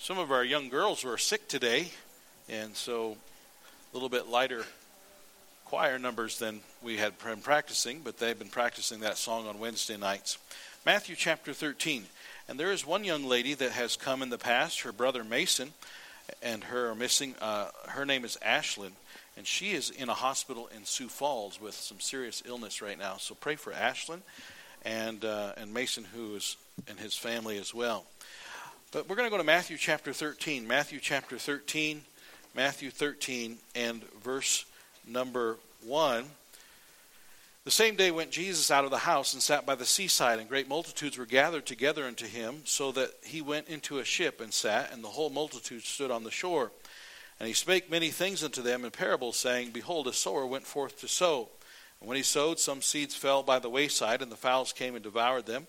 Some of our young girls were sick today, and so a little bit lighter choir numbers than we had been practicing, but they've been practicing that song on Wednesday nights. Matthew chapter 13. And there is one young lady that has come in the past. Her brother Mason and her are missing. Her name is Ashlyn, and she is in a hospital in Sioux Falls with some serious illness right now. So pray for Ashlyn and Mason, who is and his family as well. But we're going to go to Matthew chapter 13. Matthew 13 and verse number 1. The same day went Jesus out of the house and sat by the seaside, and great multitudes were gathered together unto him, so that he went into a ship and sat, and the whole multitude stood on the shore. And he spake many things unto them in parables, saying, Behold, a sower went forth to sow. And when he sowed, some seeds fell by the wayside, and the fowls came and devoured them.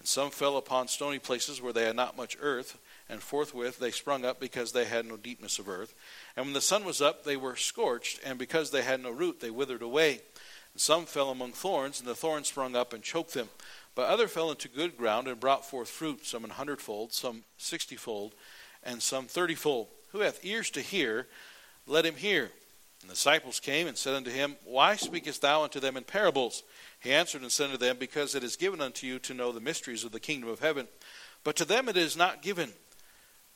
And some fell upon stony places where they had not much earth, and forthwith they sprung up, because they had no deepness of earth. And when the sun was up, they were scorched, and because they had no root, they withered away. And some fell among thorns, and the thorns sprung up and choked them. But other fell into good ground and brought forth fruit, some an 100-fold, some 60-fold, and some 30-fold. Who hath ears to hear, let him hear. And the disciples came and said unto him, Why speakest thou unto them in parables? He answered and said unto them, Because it is given unto you to know the mysteries of the kingdom of heaven, but to them it is not given.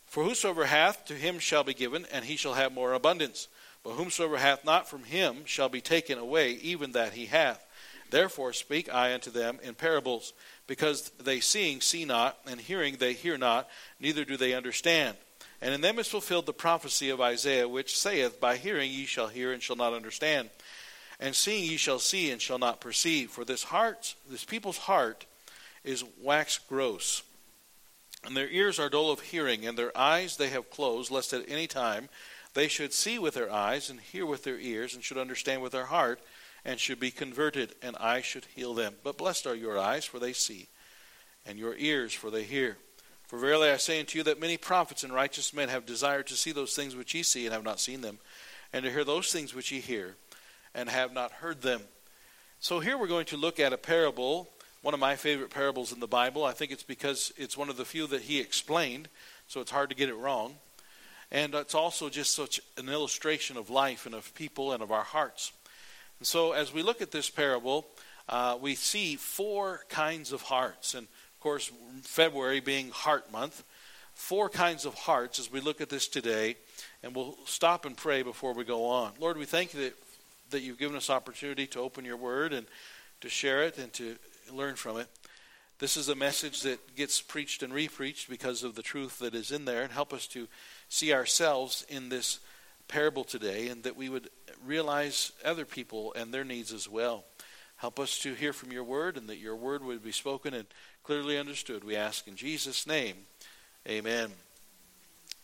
For whosoever hath, to him shall be given, and he shall have more abundance. But whomsoever hath not, from him shall be taken away, even that he hath. Therefore speak I unto them in parables, because they seeing see not, and hearing they hear not, neither do they understand. And in them is fulfilled the prophecy of Isaiah, which saith, By hearing ye shall hear, and shall not understand. And seeing ye shall see, and shall not perceive. For this people's heart is waxed gross. And their ears are dull of hearing, and their eyes they have closed, lest at any time they should see with their eyes, and hear with their ears, and should understand with their heart, and should be converted, and I should heal them. But blessed are your eyes, for they see, and your ears, for they hear. For verily I say unto you that many prophets and righteous men have desired to see those things which ye see, and have not seen them, and to hear those things which ye hear, and have not heard them. So here we're going to look at a parable, one of my favorite parables in the Bible. I think it's because it's one of the few that he explained, so it's hard to get it wrong. And it's also just such an illustration of life and of people and of our hearts. And so as we look at this parable, we see four kinds of hearts. And of course, February being Heart Month, four kinds of hearts as we look at this today, and we'll stop and pray before we go on. Lord, we thank you that you've given us opportunity to open your word and to share it and to learn from it. This is a message that gets preached and re-preached because of the truth that is in there, and help us to see ourselves in this parable today, and that we would realize other people and their needs as well. Help us to hear from your word, and that your word would be spoken and clearly understood. We ask in Jesus' name, amen.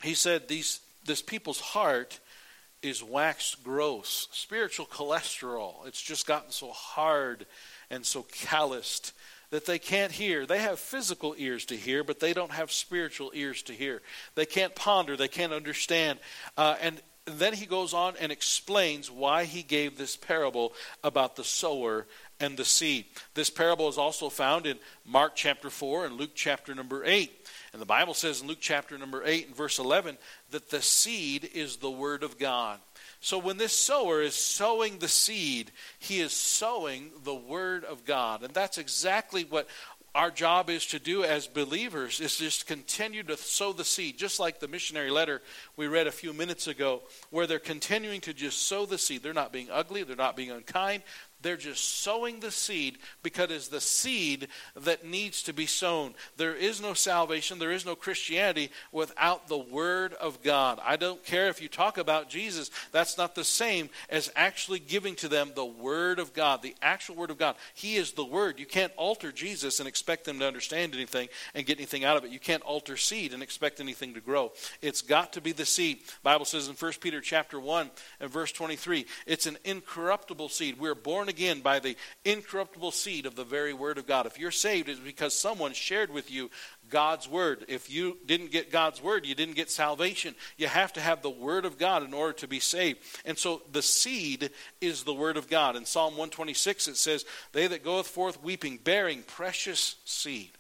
He said, this people's heart is waxed gross, spiritual cholesterol. It's just gotten so hard and so calloused that they can't hear. They have physical ears to hear, but they don't have spiritual ears to hear. They can't ponder. They can't understand. And then he goes on and explains why he gave this parable about the sower and the seed. This parable is also found in Mark chapter 4 and Luke chapter number 8. And the Bible says in Luke chapter number 8 and verse 11 that the seed is the word of God. So when this sower is sowing the seed, he is sowing the word of God. And that's exactly what our job is to do as believers, is just continue to sow the seed, just like the missionary letter we read a few minutes ago, where they're continuing to just sow the seed. They're not being ugly. They're not being unkind. They're just sowing the seed, because it's the seed that needs to be sown. There is no salvation, there is no Christianity without the Word of God. I don't care if you talk about Jesus, that's not the same as actually giving to them the Word of God, the actual Word of God. He is the Word. You can't alter Jesus and expect them to understand anything and get anything out of it. You can't alter seed and expect anything to grow. It's got to be the seed. The Bible says in 1 Peter chapter 1 and verse 23, it's an incorruptible seed. We're born again by the incorruptible seed of the very word of God. If you're saved, it's because someone shared with you God's word. If you didn't get God's word, you didn't get salvation. You have to have the word of God in order to be saved. And so the seed is the word of God. In Psalm 126 it says, They that goeth forth weeping, bearing precious seed,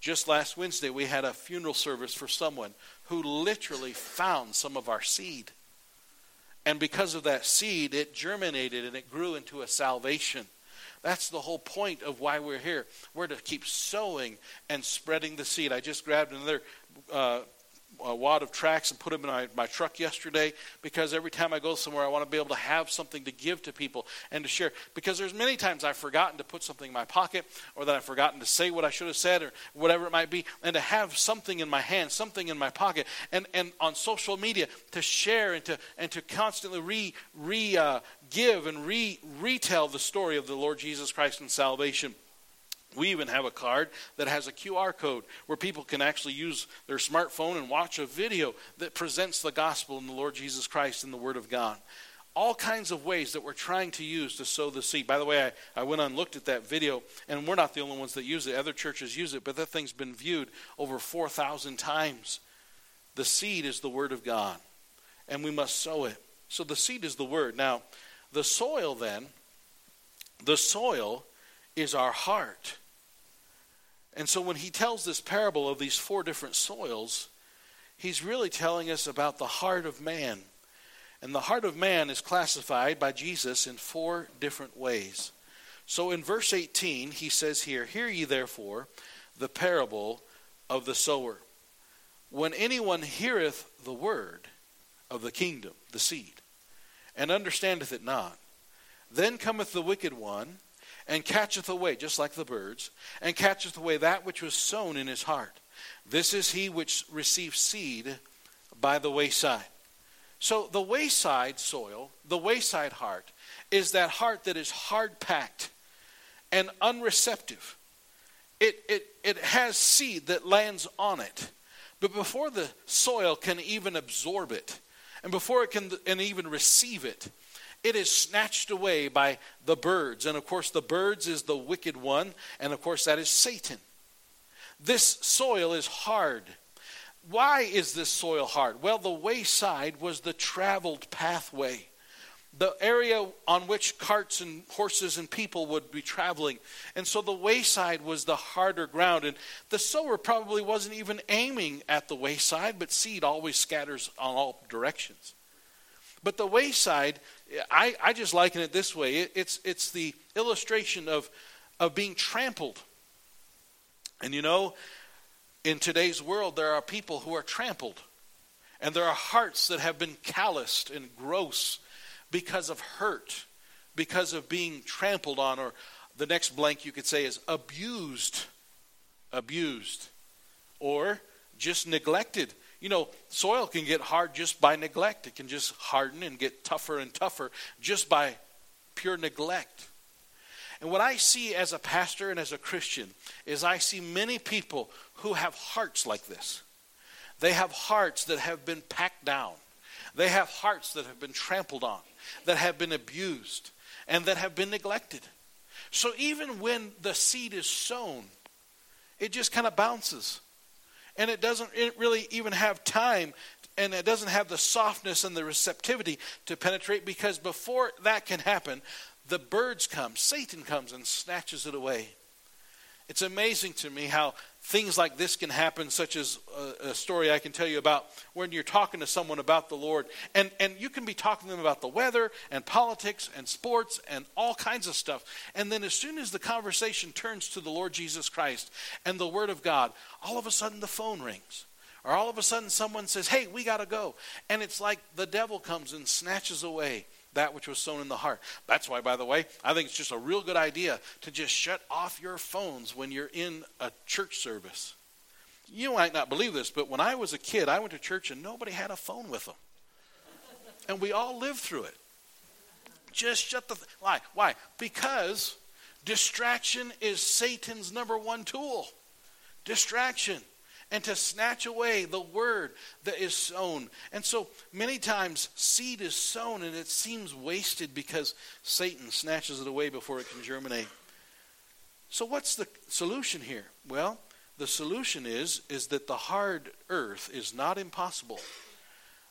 Just last Wednesday, we had a funeral service for someone who literally found some of our seed. And because of that seed, it germinated and it grew into a salvation. That's the whole point of why we're here. We're to keep sowing and spreading the seed. I just grabbed another wad of tracts and put them in my truck yesterday, because every time I go somewhere, I want to be able to have something to give to people and to share. Because there's many times I've forgotten to put something in my pocket, or that I've forgotten to say what I should have said, or whatever it might be. And to have something in my hand, something in my pocket, and on social media to share and to constantly give and retell the story of the Lord Jesus Christ and salvation. We even have a card that has a QR code where people can actually use their smartphone and watch a video that presents the gospel and the Lord Jesus Christ and the Word of God. All kinds of ways that we're trying to use to sow the seed. By the way, I went on and looked at that video, and we're not the only ones that use it. Other churches use it, but that thing's been viewed over 4,000 times. The seed is the Word of God, and we must sow it. So the seed is the Word. Now, the soil is our heart. And so when he tells this parable of these four different soils, he's really telling us about the heart of man. And the heart of man is classified by Jesus in four different ways. So in verse 18, he says here, "Hear ye therefore the parable of the sower. When anyone heareth the word of the kingdom," the seed, "and understandeth it not, then cometh the wicked one, and catcheth away," just like the birds, "and catcheth away that which was sown in his heart. This is he which receives seed by the wayside." So the wayside soil, the wayside heart, is that heart that is hard-packed and unreceptive. It has seed that lands on it, but before the soil can even absorb it, and before it can even receive it, it is snatched away by the birds. And of course, the birds is the wicked one. And of course, that is Satan. This soil is hard. Why is this soil hard? Well, the wayside was the traveled pathway, the area on which carts and horses and people would be traveling. And so the wayside was the harder ground. And the sower probably wasn't even aiming at the wayside, but seed always scatters on all directions. But the wayside, I just liken it this way. It's the illustration of being trampled. And you know, in today's world, there are people who are trampled. And there are hearts that have been calloused and gross because of hurt, because of being trampled on, or the next blank you could say is abused, or just neglected. You know, soil can get hard just by neglect. It can just harden and get tougher and tougher just by pure neglect. And what I see as a pastor and as a Christian is I see many people who have hearts like this. They have hearts that have been packed down. They have hearts that have been trampled on, that have been abused, and that have been neglected. So even when the seed is sown, it just kind of bounces. And it really even have time, and it doesn't have the softness and the receptivity to penetrate, because before that can happen, the birds come, Satan comes and snatches it away. It's amazing to me how things like this can happen, such as a story I can tell you about when you're talking to someone about the Lord. And you can be talking to them about the weather and politics and sports and all kinds of stuff. And then as soon as the conversation turns to the Lord Jesus Christ and the Word of God, all of a sudden the phone rings. Or all of a sudden someone says, "Hey, we got to go." And it's like the devil comes and snatches away that which was sown in the heart. That's why, by the way, I think it's just a real good idea to just shut off your phones when you're in a church service. You might not believe this, but when I was a kid, I went to church and nobody had a phone with them. And we all lived through it. Just shut the... Why? Why? Because distraction is Satan's number one tool. Distraction. And to snatch away the word that is sown. And so many times seed is sown and it seems wasted because Satan snatches it away before it can germinate. So what's the solution here? Well, the solution is that the hard earth is not impossible.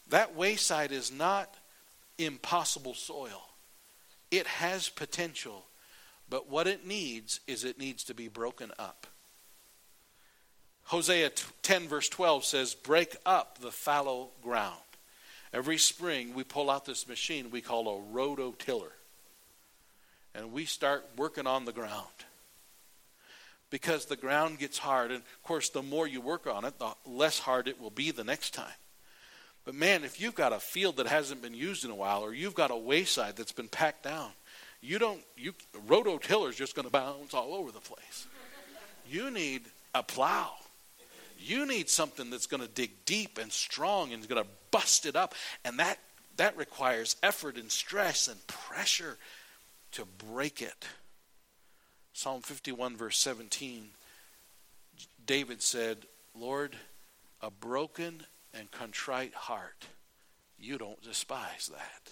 That wayside is not impossible soil. It has potential. But what it needs is it needs to be broken up. Hosea 10 verse 12 says, break up the fallow ground. Every spring we pull out this machine we call a rototiller. And we start working on the ground. Because the ground gets hard. And of course, the more you work on it, the less hard it will be the next time. But man, if you've got a field that hasn't been used in a while, or you've got a wayside that's been packed down, rototiller's just going to bounce all over the place. You need a plow. You need something that's going to dig deep and strong and is going to bust it up. And that requires effort and stress and pressure to break it. Psalm 51 verse 17, David said, Lord, a broken and contrite heart, you don't despise that.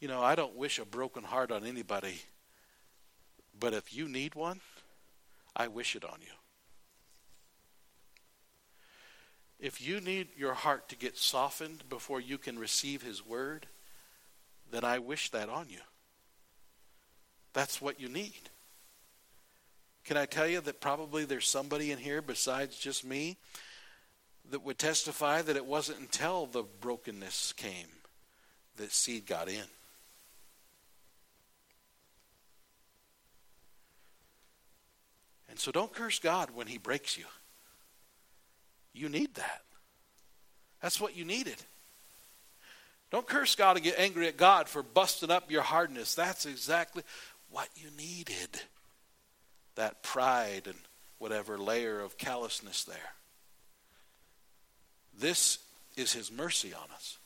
You know, I don't wish a broken heart on anybody, but if you need one, I wish it on you. If you need your heart to get softened before you can receive his word, then I wish that on you. That's what you need. Can I tell you that probably there's somebody in here besides just me that would testify that it wasn't until the brokenness came that seed got in. And so don't curse God when he breaks you. You need that. That's what you needed. Don't curse God and get angry at God for busting up your hardness. That's exactly what you needed. That pride and whatever layer of callousness there. This is his mercy on us.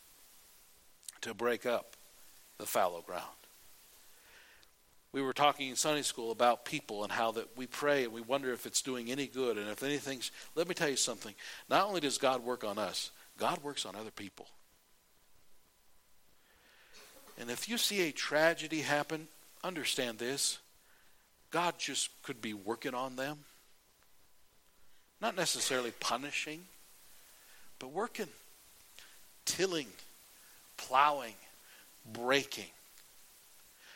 To break up the fallow ground. We were talking in Sunday school about people and how that we pray and we wonder if it's doing any good and if anything's... Let me tell you something. Not only does God work on us, God works on other people. And if you see a tragedy happen, understand this. God just could be working on them. Not necessarily punishing, but working, tilling, plowing, breaking.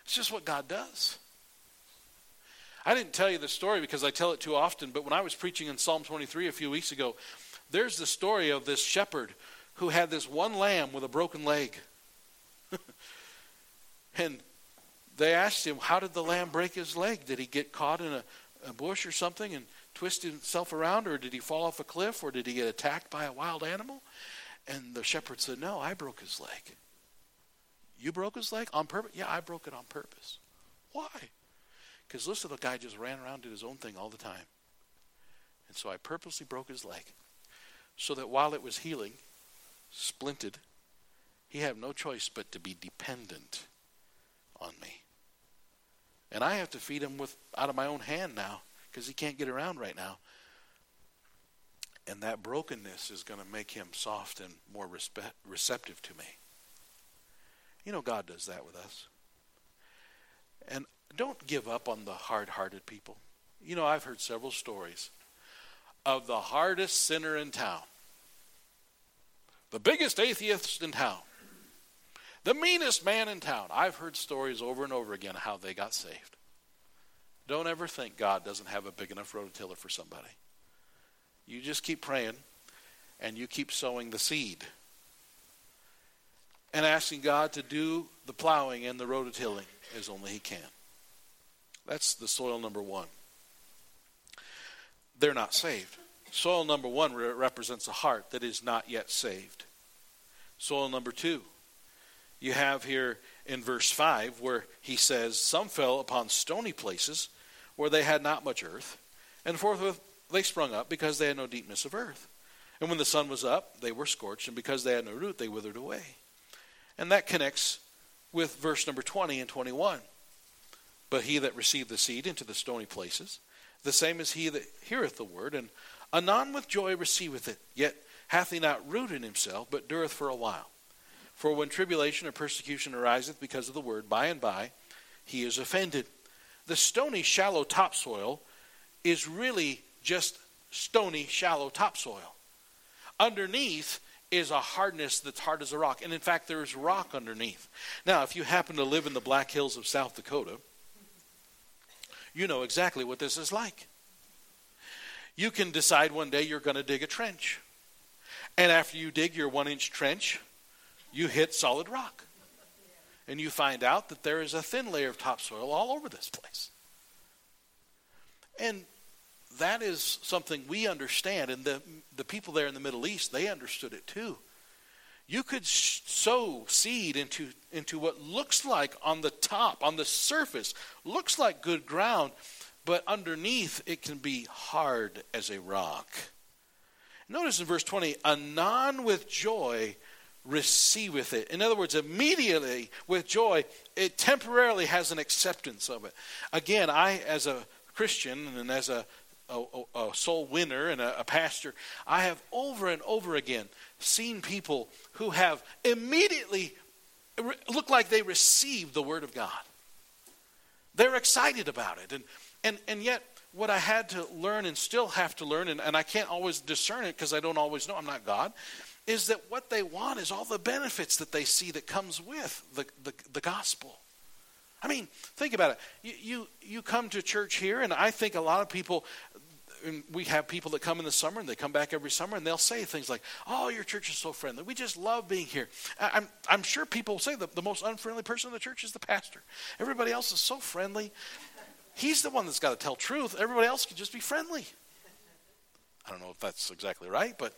It's just what God does. I didn't tell you the story because I tell it too often, but when I was preaching in Psalm 23 a few weeks ago, there's the story of this shepherd who had this one lamb with a broken leg. And they asked him, how did the lamb break his leg? Did he get caught in a bush or something and twist himself around? Or did he fall off a cliff? Or did he get attacked by a wild animal? And the shepherd said, no, I broke his leg. You broke his leg on purpose? Yeah, I broke it on purpose. Why? Because this little guy just ran around and did his own thing all the time. And so I purposely broke his leg so that while it was healing, splinted, he had no choice but to be dependent on me. And I have to feed him out of my own hand now because he can't get around right now. And that brokenness is going to make him soft and more receptive to me. You know, God does that with us. And don't give up on the hard-hearted people. You know, I've heard several stories of the hardest sinner in town, the biggest atheist in town, the meanest man in town. I've heard stories over and over again how they got saved. Don't ever think God doesn't have a big enough rototiller for somebody. You just keep praying and you keep sowing the seed and asking God to do the plowing and the rototilling as only he can. That's the soil number one. They're not saved. Soil number one represents a heart that is not yet saved. Soil number two, you have here in verse 5 where he says, some fell upon stony places where they had not much earth, and forthwith they sprung up because they had no deepness of earth. And when the sun was up, they were scorched, and because they had no root, they withered away. And that connects with verse number 20 and 21. But he that received the seed into the stony places, the same is he that heareth the word, and anon with joy receiveth it, yet hath he not root in himself, but dureth for a while. For when tribulation or persecution ariseth because of the word, by and by he is offended. The stony, shallow topsoil is really just stony, shallow topsoil. Underneath is a hardness that's hard as a rock. And in fact, there is rock underneath. Now, if you happen to live in the Black Hills of South Dakota, you know exactly what this is like. You can decide one day you're going to dig a trench. And after you dig your 1-inch trench, you hit solid rock. And you find out that there is a thin layer of topsoil all over this place. And that is something we understand. And the people there in the Middle East, they understood it too. You could sow seed into what looks like on the top, on the surface, looks like good ground, but underneath it can be hard as a rock. Notice in verse 20, anon with joy receiveth it. In other words, immediately with joy, it temporarily has an acceptance of it. Again, I, as a Christian and as a soul winner and a pastor, I have over and over again seen people who have immediately look like they received the Word of God. They're excited about it. And yet what I had to learn and still have to learn, and I can't always discern it because I don't always know, I'm not God, is that what they want is all the benefits that they see that comes with the gospel. I mean, think about it. You come to church here, and I think a lot of people, and we have people that come in the summer, and they come back every summer, and they'll say things like, oh, your church is so friendly. We just love being here. I'm sure people say the most unfriendly person in the church is the pastor. Everybody else is so friendly. He's the one that's got to tell truth. Everybody else can just be friendly. I don't know if that's exactly right, but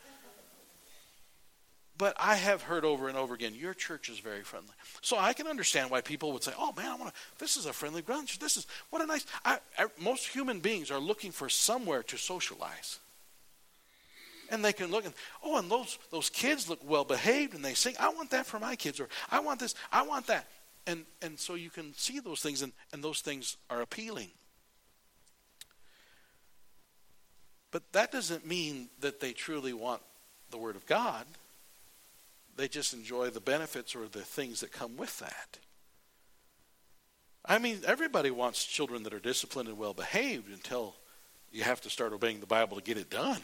I have heard over and over again, your church is very friendly. So I can understand why people would say, oh man, this is a friendly brunch. This is, what a nice, most human beings are looking for somewhere to socialize. And they can look, and those kids look well behaved and they sing, I want that for my kids, or I want this, I want that. And so you can see those things, and those things are appealing. But that doesn't mean that they truly want the Word of God. They just enjoy the benefits or the things that come with that. I mean, everybody wants children that are disciplined and well-behaved until you have to start obeying the Bible to get it done.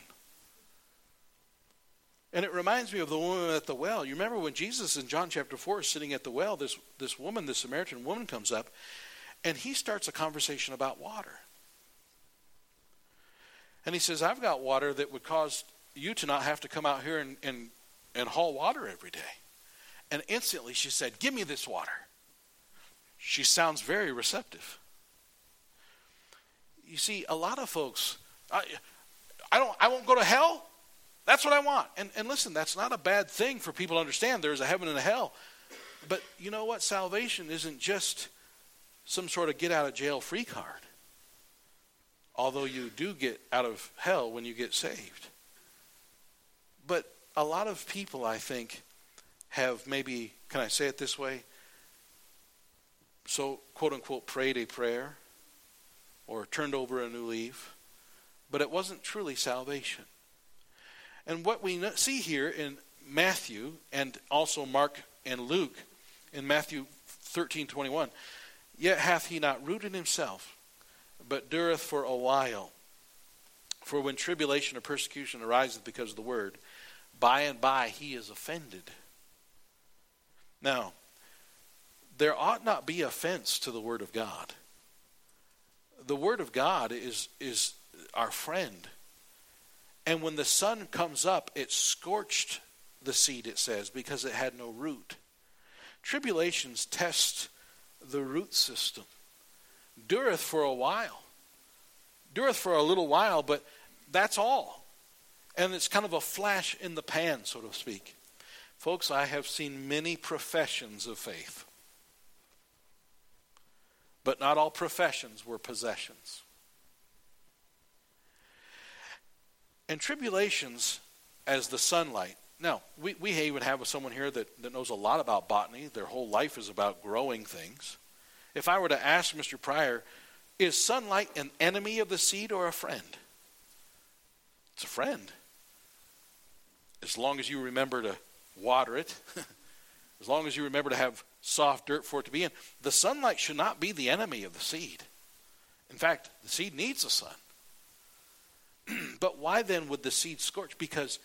And it reminds me of the woman at the well. You remember when Jesus in John chapter 4 is sitting at the well, this woman, this Samaritan woman, comes up, and he starts a conversation about water. And he says, I've got water that would cause you to not have to come out here and haul water every day. And instantly she said, give me this water. She sounds very receptive. You see, a lot of folks, I won't go to hell. That's what I want. And listen, that's not a bad thing for people to understand. There's a heaven and a hell. But you know what? Salvation isn't just some sort of get-out-of-jail-free card. Although you do get out of hell when you get saved. But a lot of people, I think, have maybe, can I say it this way? So, quote-unquote, prayed a prayer or turned over a new leaf. But it wasn't truly salvation. And what we see here in Matthew and also Mark and Luke, in Matthew 13:21, yet hath he not rooted himself, but dureth for a while. For when tribulation or persecution ariseth because of the word, by and by he is offended. Now, there ought not be offense to the word of God. The word of God is our friend. And when the sun comes up, it scorched the seed, it says, because it had no root. Tribulations test the root system. Dureth for a while. Dureth for a little while, but that's all. And it's kind of a flash in the pan, so to speak. Folks, I have seen many professions of faith. But not all professions were possessions. And tribulations as the sunlight. Now, we even have someone here that knows a lot about botany. Their whole life is about growing things. If I were to ask Mr. Pryor, is sunlight an enemy of the seed or a friend? It's a friend. As long as you remember to water it, as long as you remember to have soft dirt for it to be in, the sunlight should not be the enemy of the seed. In fact, the seed needs the sun. But why then would the seed scorch? Because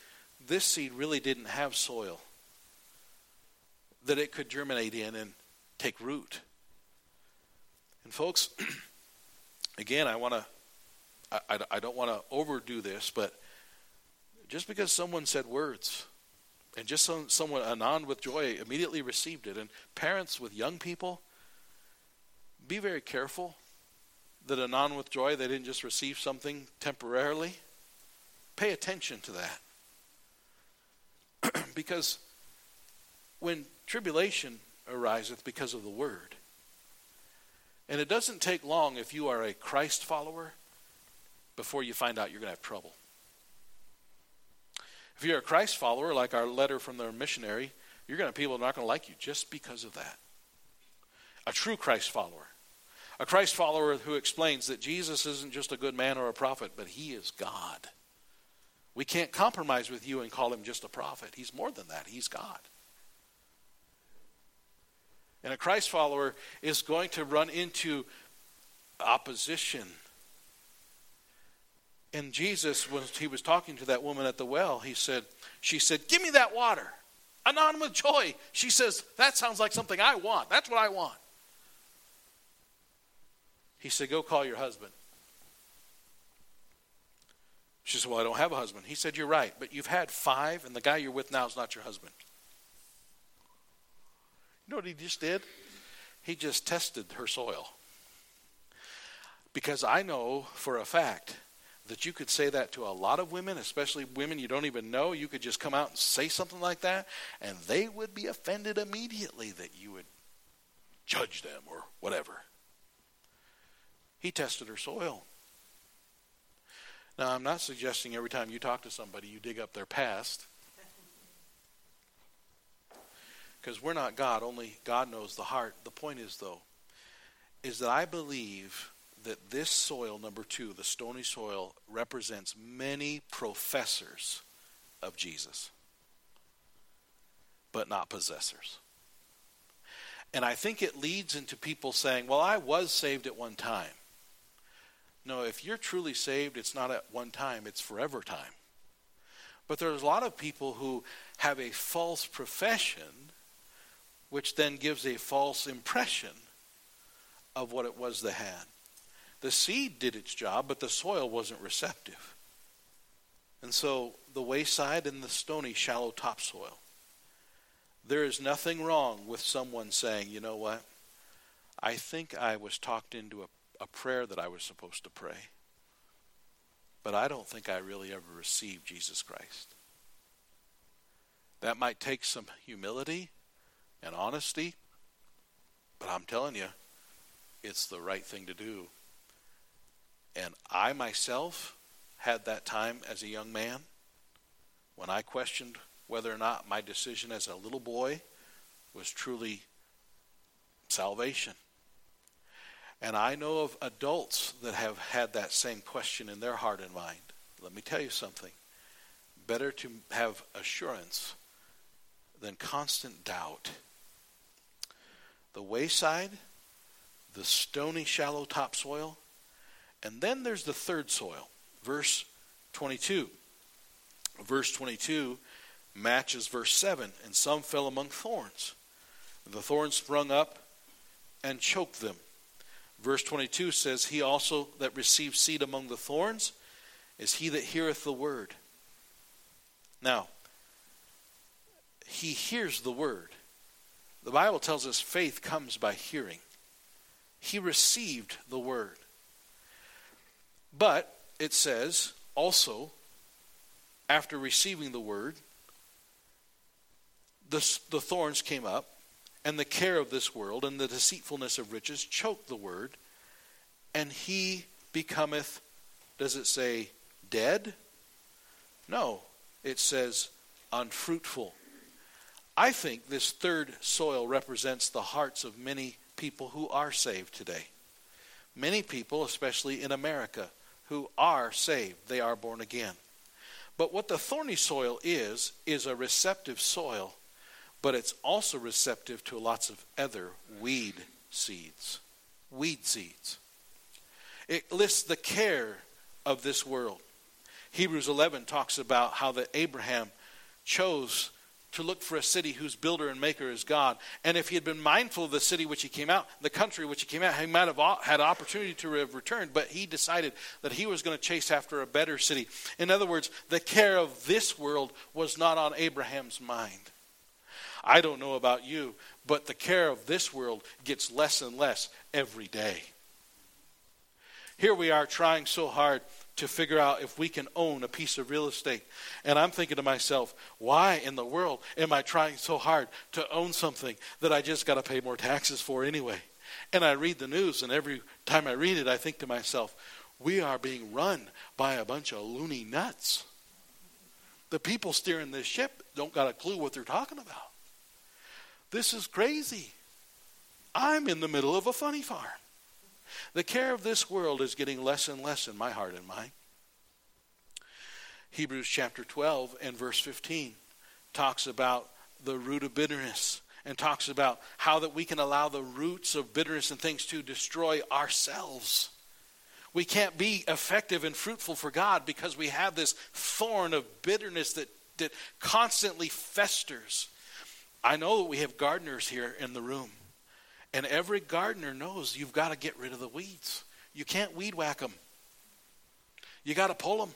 this seed really didn't have soil that it could germinate in and take root. And folks, again, I want to I don't want to overdo this, but just because someone said words and just someone, Anand with joy, immediately received it, and parents with young people, be very careful that Anand with joy, they didn't just receive something temporarily. Pay attention to that. Because when tribulation ariseth because of the word, and it doesn't take long if you are a Christ follower before you find out you're going to have trouble. If you're a Christ follower, like our letter from the missionary, people are not going to like you just because of that. A true Christ follower. A Christ follower who explains that Jesus isn't just a good man or a prophet, but he is God. We can't compromise with you and call him just a prophet. He's more than that. He's God. And a Christ follower is going to run into opposition. And Jesus, when he was talking to that woman at the well, she said, "Give me that water." Anon with joy. She says, "That sounds like something I want. That's what I want." He said, "Go call your husband." She said, "Well, I don't have a husband." He said, "You're right, but you've had 5, and the guy you're with now is not your husband." You know what he just did? He just tested her soil. Because I know for a fact that you could say that to a lot of women, especially women you don't even know. You could just come out and say something like that, and they would be offended immediately that you would judge them or whatever. He tested her soil. Now, I'm not suggesting every time you talk to somebody, you dig up their past. Because we're not God. Only God knows the heart. The point is, though, is that I believe that this soil, number 2, the stony soil, represents many professors of Jesus, but not possessors. And I think it leads into people saying, "Well, I was saved at one time." No, if you're truly saved, it's not at one time, it's forever time. But there's a lot of people who have a false profession, which then gives a false impression of what it was they had. The seed did its job, but the soil wasn't receptive. And so the wayside and the stony, shallow topsoil. There is nothing wrong with someone saying, "You know what? I think I was talked into a prayer that I was supposed to pray, but I don't think I really ever received Jesus Christ." That might take some humility and honesty, but I'm telling you, it's the right thing to do. And I myself had that time as a young man when I questioned whether or not my decision as a little boy was truly salvation. And I know of adults that have had that same question in their heart and mind. Let me tell you something. Better to have assurance than constant doubt. The wayside, the stony, shallow topsoil, and then there's the third soil. Verse 22. Verse 22 matches verse 7. "And some fell among thorns. The thorns sprung up and choked them." Verse 22 says, "He also that received seed among the thorns is he that heareth the word." Now, he hears the word. The Bible tells us faith comes by hearing. He received the word. But it says also, after receiving the word, the thorns came up, and the care of this world and the deceitfulness of riches choked the word, and he becometh, does it say dead? No, it says unfruitful. I think this third soil represents the hearts of many people who are saved today. Many people, especially in America, who are saved, they are born again. But what the thorny soil is a receptive soil, but it's also receptive to lots of other weed seeds. It lists the care of this world. Hebrews 11 talks about how that Abraham chose to look for a city whose builder and maker is God. And if he had been mindful of the city which he came out, the country which he came out, he might have had opportunity to have returned, but he decided that he was going to chase after a better city. In other words, the care of this world was not on Abraham's mind. I don't know about you, but the care of this world gets less and less every day. Here we are trying so hard to figure out if we can own a piece of real estate. And I'm thinking to myself, why in the world am I trying so hard to own something that I just got to pay more taxes for anyway? And I read the news, and every time I read it, I think to myself, we are being run by a bunch of loony nuts. The people steering this ship don't got a clue what they're talking about. This is crazy. I'm in the middle of a funny farm. The care of this world is getting less and less in my heart and mind. Hebrews chapter 12 and verse 15 talks about the root of bitterness and talks about how that we can allow the roots of bitterness and things to destroy ourselves. We can't be effective and fruitful for God because we have this thorn of bitterness that constantly festers. I know that we have gardeners here in the room. And every gardener knows you've got to get rid of the weeds. You can't weed whack them. You got to pull them.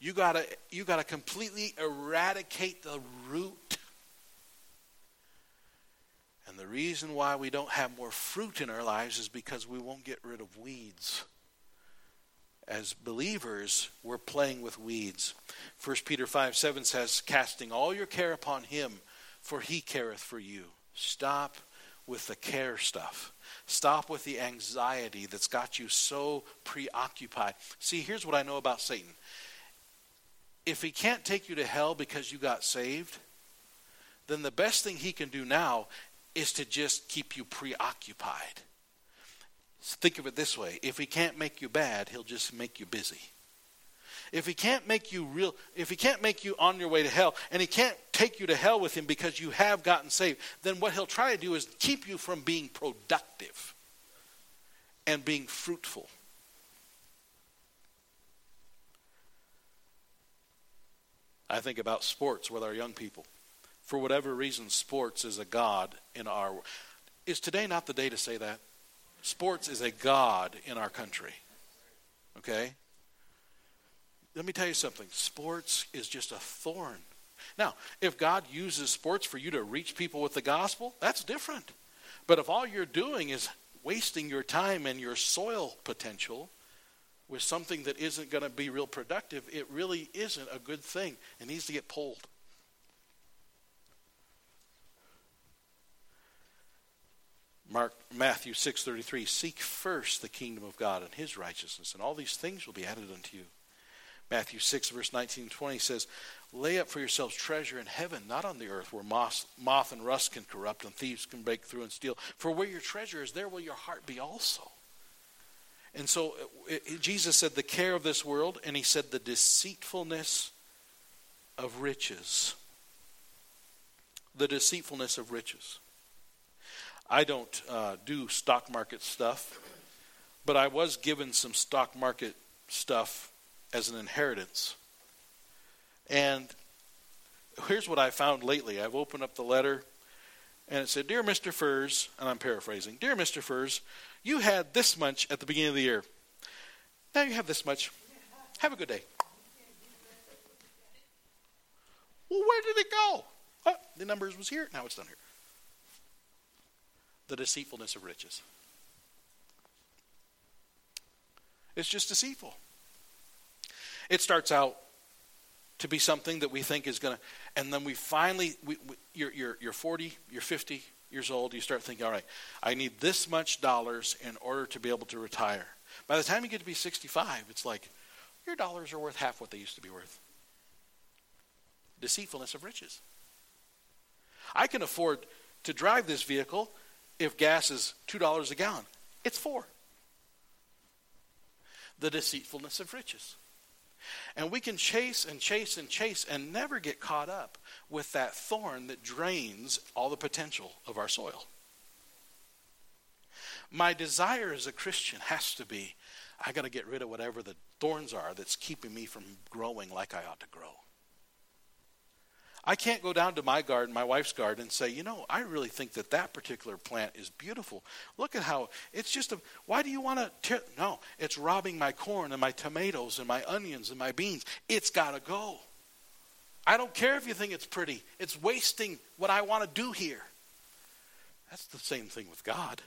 You got to completely eradicate the root. And the reason why we don't have more fruit in our lives is because we won't get rid of weeds. As believers, we're playing with weeds. 1 Peter 5:7 says, "Casting all your care upon him, for he careth for you." Stop with the care stuff. Stop with the anxiety that's got you so preoccupied. See, here's what I know about Satan. If he can't take you to hell because you got saved, then the best thing he can do now is to just keep you preoccupied. Think of it this way. If he can't make you bad, he'll just make you busy. If he can't make you real, if he can't make you on your way to hell, and he can't take you to hell with him because you have gotten saved, then what he'll try to do is keep you from being productive and being fruitful. I think about sports with our young people. For whatever reason, sports is a god in our world. Is today not the day to say that? Sports is a god in our country. Okay? Let me tell you something. Sports is just a thorn. Now, if God uses sports for you to reach people with the gospel, that's different. But if all you're doing is wasting your time and your soil potential with something that isn't going to be real productive, it really isn't a good thing. It needs to get pulled. Matthew 6:33, "Seek first the kingdom of God and his righteousness, and all these things will be added unto you." Matthew 6, verse 19 and 20 says, "Lay up for yourselves treasure in heaven, not on the earth, where moth and rust can corrupt and thieves can break through and steal. For where your treasure is, there will your heart be also." And so Jesus said the care of this world, and he said the deceitfulness of riches. The deceitfulness of riches. I don't do stock market stuff, but I was given some stock market stuff as an inheritance. And here's what I found lately. I've opened up the letter, and it said, "Dear Mr. Furs," and I'm paraphrasing, "Dear Mr. Furs, you had this much at the beginning of the year. Now you have this much. Have a good day." Well, where did it go? Oh, the numbers was here. Now it's down here. The deceitfulness of riches. It's just deceitful. It starts out to be something that we think is going to, and then we finally, you're 40, you're 50 years old, you start thinking, all right, I need this much dollars in order to be able to retire. By the time you get to be 65, it's like, your dollars are worth half what they used to be worth. Deceitfulness of riches. I can afford to drive this vehicle if gas is $2 a gallon. It's $4. The deceitfulness of riches. And we can chase and chase and chase and never get caught up with that thorn that drains all the potential of our soil. My desire as a Christian has to be, I got to get rid of whatever the thorns are that's keeping me from growing like I ought to grow. I can't go down to my garden, my wife's garden, and say, you know, I really think that that particular plant is beautiful. Look at how it's just a, why do you want to, no, it's robbing my corn and my tomatoes and my onions and my beans. It's got to go. I don't care if you think it's pretty. It's wasting what I want to do here. That's the same thing with God.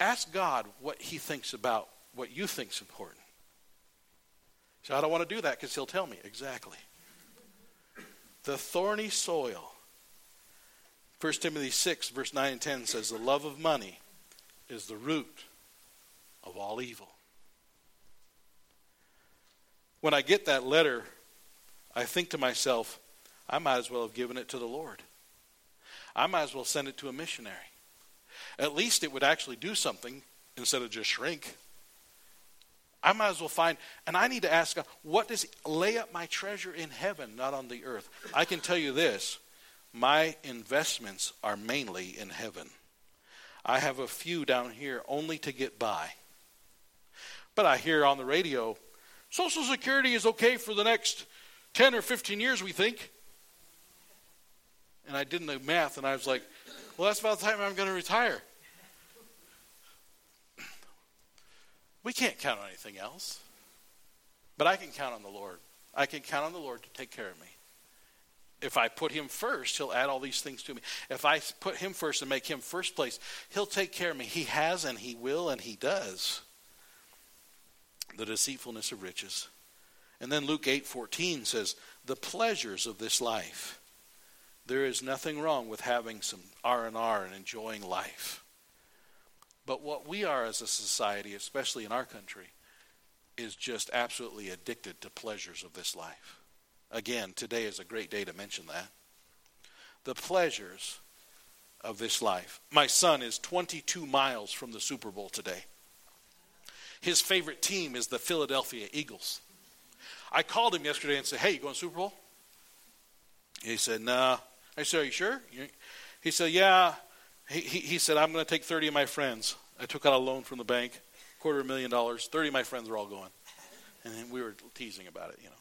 Ask God what he thinks about what you think is important. So I don't want to do that because he'll tell me. Exactly. The thorny soil. 1 Timothy 6, verse 9 and 10 says, the love of money is the root of all evil. When I get that letter, I think to myself, I might as well have given it to the Lord. I might as well send it to a missionary. At least it would actually do something instead of just shrink. I might as well find, and I need to ask God, what does lay up my treasure in heaven, not on the earth? I can tell you this, my investments are mainly in heaven. I have a few down here only to get by. But I hear on the radio, Social Security is okay for the next 10 or 15 years, we think. And I did the math, and I was like, well, that's about the time I'm going to retire. We can't count on anything else. But I can count on the Lord. I can count on the Lord to take care of me. If I put him first, he'll add all these things to me. If I put him first and make him first place, he'll take care of me. He has and he will and he does. The deceitfulness of riches. And then Luke 8:14 says, the pleasures of this life. There is nothing wrong with having some R&R and enjoying life. But what we are as a society, especially in our country, is just absolutely addicted to pleasures of this life. Again, today is a great day to mention that. The pleasures of this life. My son is 22 miles from the Super Bowl today. His favorite team is the Philadelphia Eagles. I called him yesterday and said, hey, you going to Super Bowl? He said, nah. I said, are you sure? He said, yeah. He said, I'm going to take 30 of my friends. I took out a loan from the bank, $250,000. 30 of my friends are all going. And then we were teasing about it, you know.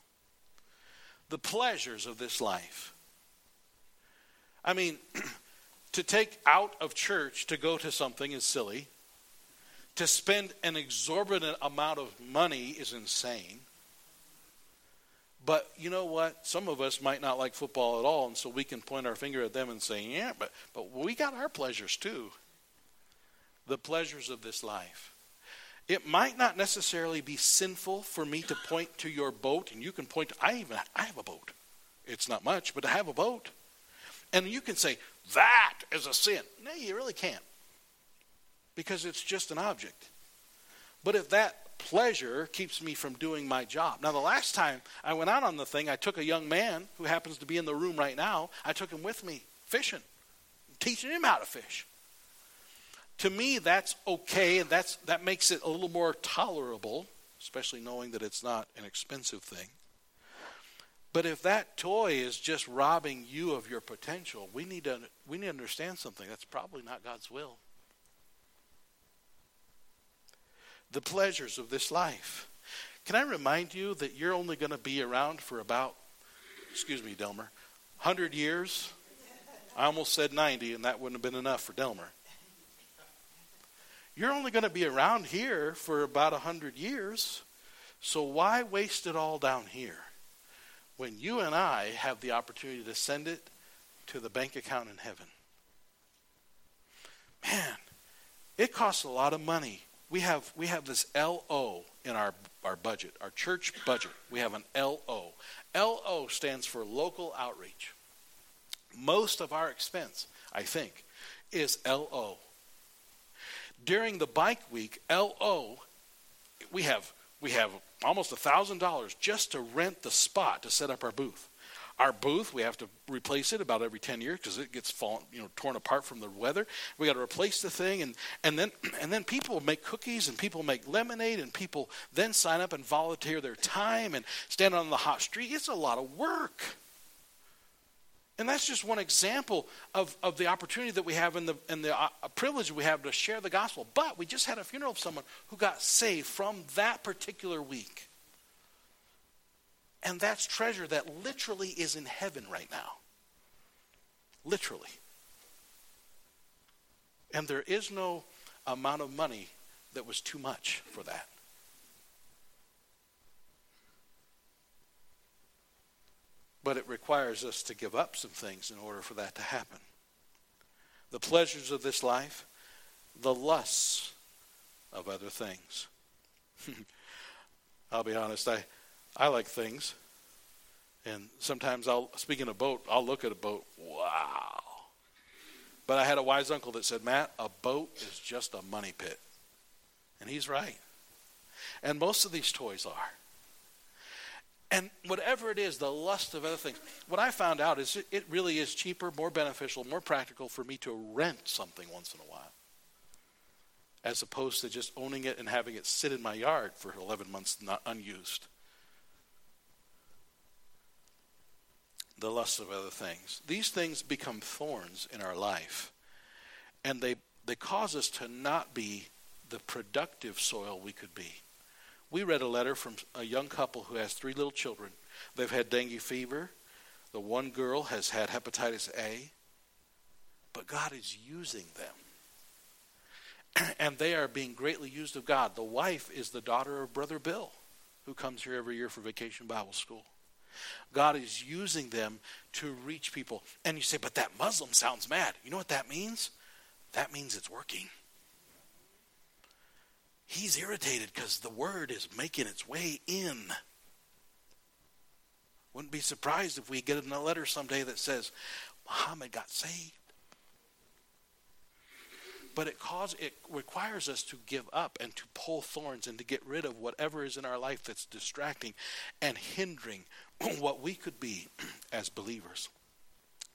The pleasures of this life. I mean, to take out of church to go to something is silly. To spend an exorbitant amount of money is insane. But you know what? Some of us might not like football at all, and so we can point our finger at them and say, yeah, but we got our pleasures too. The pleasures of this life. It might not necessarily be sinful for me to point to your boat, and you can point to, I have a boat. It's not much, but I have a boat. And you can say, that is a sin. No, you really can't. Because it's just an object. But if that pleasure keeps me from doing my job. Now, the last time I went out on the thing, I took a young man who happens to be in the room right now. I took him with me fishing, teaching him how to fish. To me, that's okay, and that makes it a little more tolerable, especially knowing that it's not an expensive thing. But if that toy is just robbing you of your potential, we need to understand something. That's probably not God's will. The pleasures of this life. Can I remind you that you're only going to be around for about, 100 years? I almost said 90, and that wouldn't have been enough for Delmer. You're only going to be around here for about 100 years, so why waste it all down here when you and I have the opportunity to send it to the bank account in heaven? Man, it costs a lot of money. We have this LO in our budget, our church budget. We have an LO. LO stands for local outreach. Most of our expense, I think, is LO. During the bike week, LO, we have almost $1,000 just to rent the spot to set up our booth. Our booth, we have to replace it about every 10 years because it gets torn apart from the weather. We got to replace the thing, and then people make cookies and people make lemonade and people then sign up and volunteer their time and stand on the hot street. It's a lot of work. And that's just one example of the opportunity that we have and the privilege we have to share the gospel. But we just had a funeral of someone who got saved from that particular week. And that's treasure that literally is in heaven right now. Literally. And there is no amount of money that was too much for that. But it requires us to give up some things in order for that to happen. The pleasures of this life, the lusts of other things. I'll be honest, I like things. And sometimes speaking of boat, I'll look at a boat, wow. But I had a wise uncle that said, Matt, a boat is just a money pit. And he's right. And most of these toys are. And whatever it is, the lust of other things. What I found out is it really is cheaper, more beneficial, more practical for me to rent something once in a while, as opposed to just owning it and having it sit in my yard for 11 months not unused. The lust of other things. These things become thorns in our life, and they cause us to not be the productive soil we could be. We read a letter from a young couple who has 3 little children. They've had dengue fever. The one girl has had hepatitis A. But God is using them. And they are being greatly used of God. The wife is the daughter of Brother Bill, who comes here every year for Vacation Bible School. God is using them to reach people. And you say, but that Muslim sounds mad. You know what that means? That means it's working. He's irritated because the word is making its way in. Wouldn't be surprised if we get a letter someday that says, Muhammad got saved. But it requires us to give up and to pull thorns and to get rid of whatever is in our life that's distracting and hindering what we could be as believers.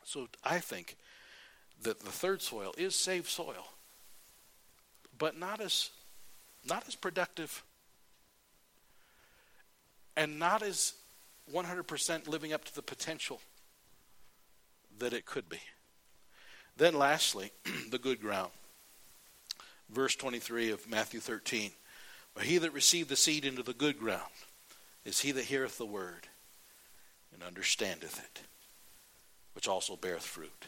So I think that the third soil is saved soil, but not as productive and not as 100% living up to the potential that it could be. Then lastly, the good ground. Verse 23 of Matthew 13. But he that received the seed into the good ground is he that heareth the word and understandeth it, which also beareth fruit,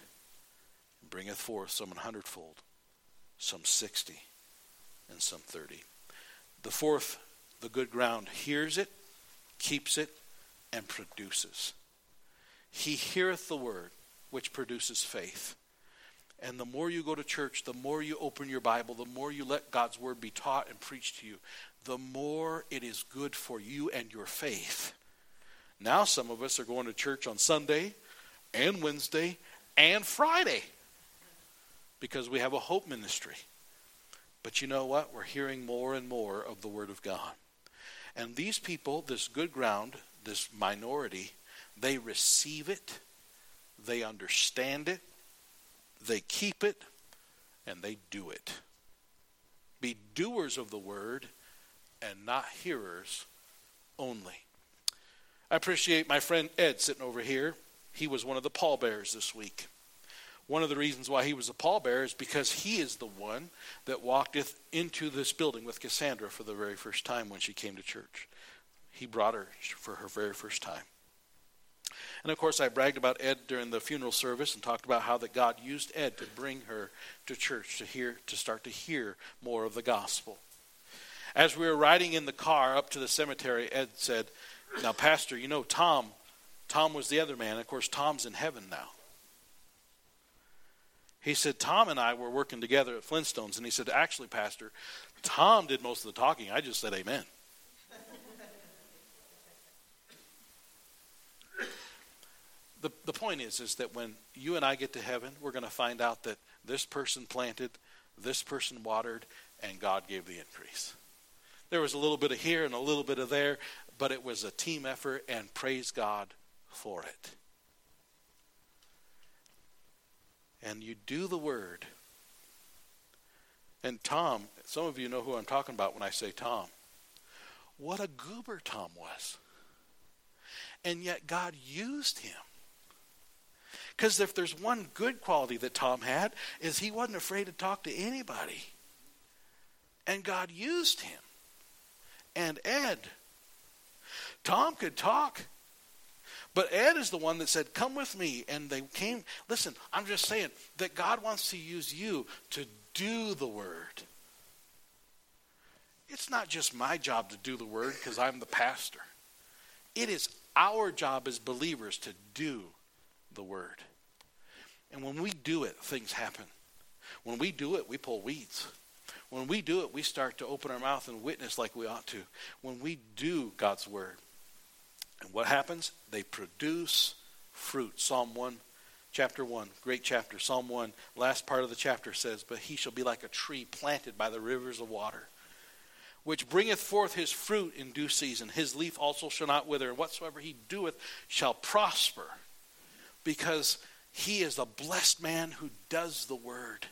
and bringeth forth some 100-fold, some 60, and some 30. The fourth, the good ground, hears it, keeps it, and produces. He heareth the word, which produces faith. And the more you go to church, the more you open your Bible, the more you let God's word be taught and preached to you, the more it is good for you and your faith. Now some of us are going to church on Sunday and Wednesday and Friday because we have a hope ministry. But you know what? We're hearing more and more of the Word of God. And these people, this good ground, this minority, they receive it, they understand it, they keep it, and they do it. Be doers of the Word and not hearers only. I appreciate my friend Ed sitting over here. He was one of the pallbearers this week. One of the reasons why he was a pallbearer is because he is the one that walked into this building with Cassandra for the very first time when she came to church. He brought her for her very first time. And of course, I bragged about Ed during the funeral service and talked about how that God used Ed to bring her to church to start to hear more of the gospel. As we were riding in the car up to the cemetery, Ed said, "Now, Pastor, you know Tom was the other man. Of course, Tom's in heaven now." He said, Tom and I were working together at Flintstones. And he said, actually, Pastor, Tom did most of the talking. I just said amen. The point is that when you and I get to heaven, we're going to find out that this person planted, this person watered, and God gave the increase. There was a little bit of here and a little bit of there, but it was a team effort, and praise God for it. And you do the word. And Tom, some of you know who I'm talking about when I say Tom. What a goober Tom was. And yet God used him. Because if there's one good quality that Tom had, is he wasn't afraid to talk to anybody. And God used him. And Ed, Tom could talk But Ed is the one that said, come with me. And they came. Listen, I'm just saying that God wants to use you to do the word. It's not just my job to do the word because I'm the pastor. It is our job as believers to do the word. And when we do it, things happen. When we do it, we pull weeds. When we do it, we start to open our mouth and witness like we ought to. When we do God's word. And what happens? They produce fruit. Psalm 1, chapter 1, great chapter. Psalm 1, last part of the chapter says, but he shall be like a tree planted by the rivers of water, which bringeth forth his fruit in due season. His leaf also shall not wither, and whatsoever he doeth shall prosper, because he is a blessed man who does the word.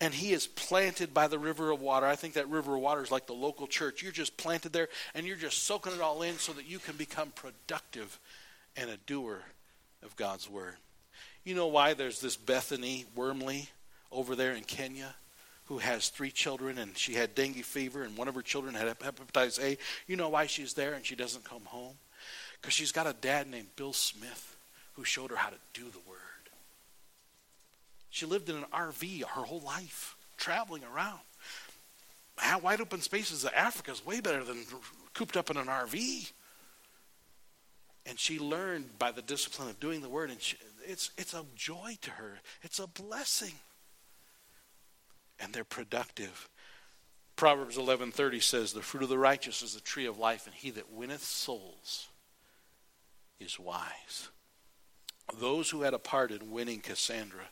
And he is planted by the river of water. I think that river of water is like the local church. You're just planted there, and you're just soaking it all in so that you can become productive and a doer of God's word. You know why there's this Bethany Wormley over there in Kenya who has 3 children, and she had dengue fever, and one of her children had hepatitis A. You know why she's there and she doesn't come home? Because she's got a dad named Bill Smith who showed her how to do the word. She lived in an RV her whole life, traveling around. Wide open spaces of Africa is way better than cooped up in an RV. And she learned by the discipline of doing the word, and it's a joy to her. It's a blessing. And they're productive. Proverbs 11:30 says, the fruit of the righteous is the tree of life, and he that winneth souls is wise. Those who had a part in winning Cassandra,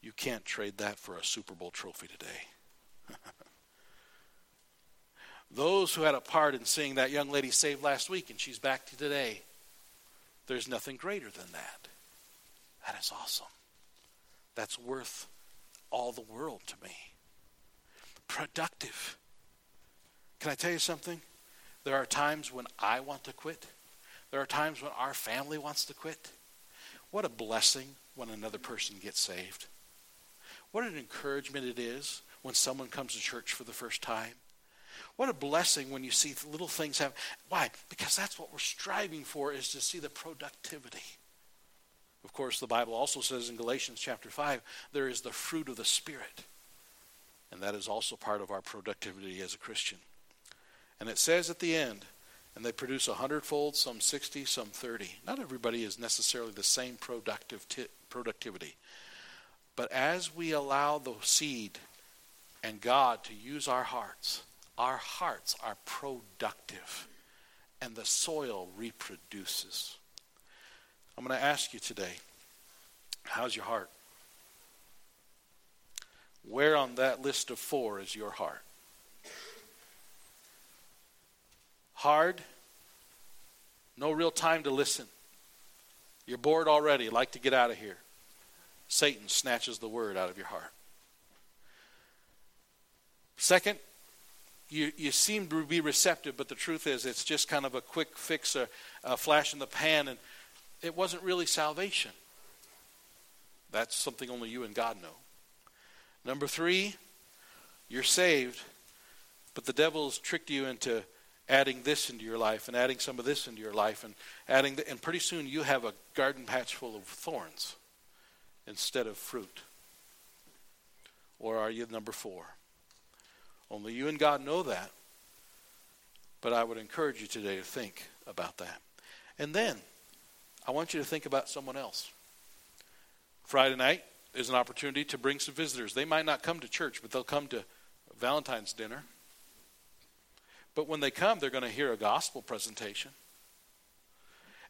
you can't trade that for a Super Bowl trophy today. Those who had a part in seeing that young lady saved last week and she's back to today, there's nothing greater than that. That is awesome. That's worth all the world to me. Productive. Can I tell you something? There are times when I want to quit. There are times when our family wants to quit. What a blessing when another person gets saved. What an encouragement it is when someone comes to church for the first time. What a blessing when you see little things happen. Why? Because that's what we're striving for, is to see the productivity. Of course, the Bible also says in Galatians chapter 5, there is the fruit of the Spirit. And that is also part of our productivity as a Christian. And it says at the end, and they produce 100-fold, some 60, some 30. Not everybody is necessarily the same productivity. But as we allow the seed and God to use our hearts are productive, and the soil reproduces. I'm going to ask you today, how's your heart? Where on that list of 4 is your heart? Hard, no real time to listen. You're bored already, like to get out of here. Satan snatches the word out of your heart. Second, you seem to be receptive, but the truth is it's just kind of a quick fix, a flash in the pan, and it wasn't really salvation. That's something only you and God know. Number 3, you're saved, but the devil's tricked you into adding this into your life and adding some of this into your life and adding, and pretty soon you have a garden patch full of thorns instead of fruit. Or are you number 4? Only you and God know that. But I would encourage you today to think about that. And then I want you to think about someone else. Friday night is an opportunity to bring some visitors. They might not come to church, but they'll come to Valentine's dinner. But when they come, they're going to hear a gospel presentation.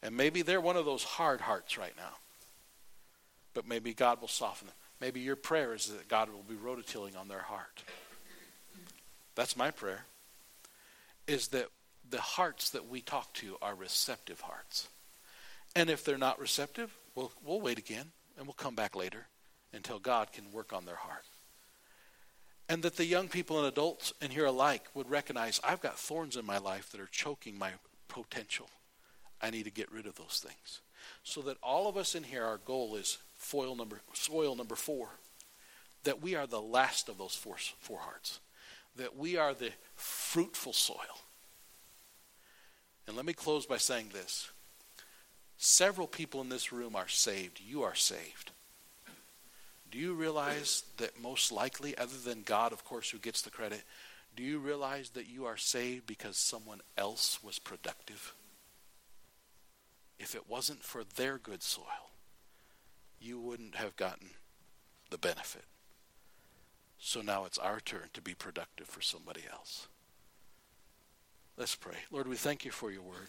And maybe they're one of those hard hearts right now. But maybe God will soften them. Maybe your prayer is that God will be rototilling on their heart. That's my prayer, is that the hearts that we talk to are receptive hearts. And if they're not receptive, we'll wait again, and we'll come back later until God can work on their heart. And that the young people and adults in here alike would recognize, I've got thorns in my life that are choking my potential. I need to get rid of those things. So that all of us in here, our goal is soil number 4. That we are the last of those 4 hearts. That we are the fruitful soil. And let me close by saying this. Several people in this room are saved. You are saved. Do you realize that most likely, other than God, of course, who gets the credit, do you realize that you are saved because someone else was productive? If it wasn't for their good soil, you wouldn't have gotten the benefit. So now it's our turn to be productive for somebody else. Let's pray. Lord, we thank you for your word.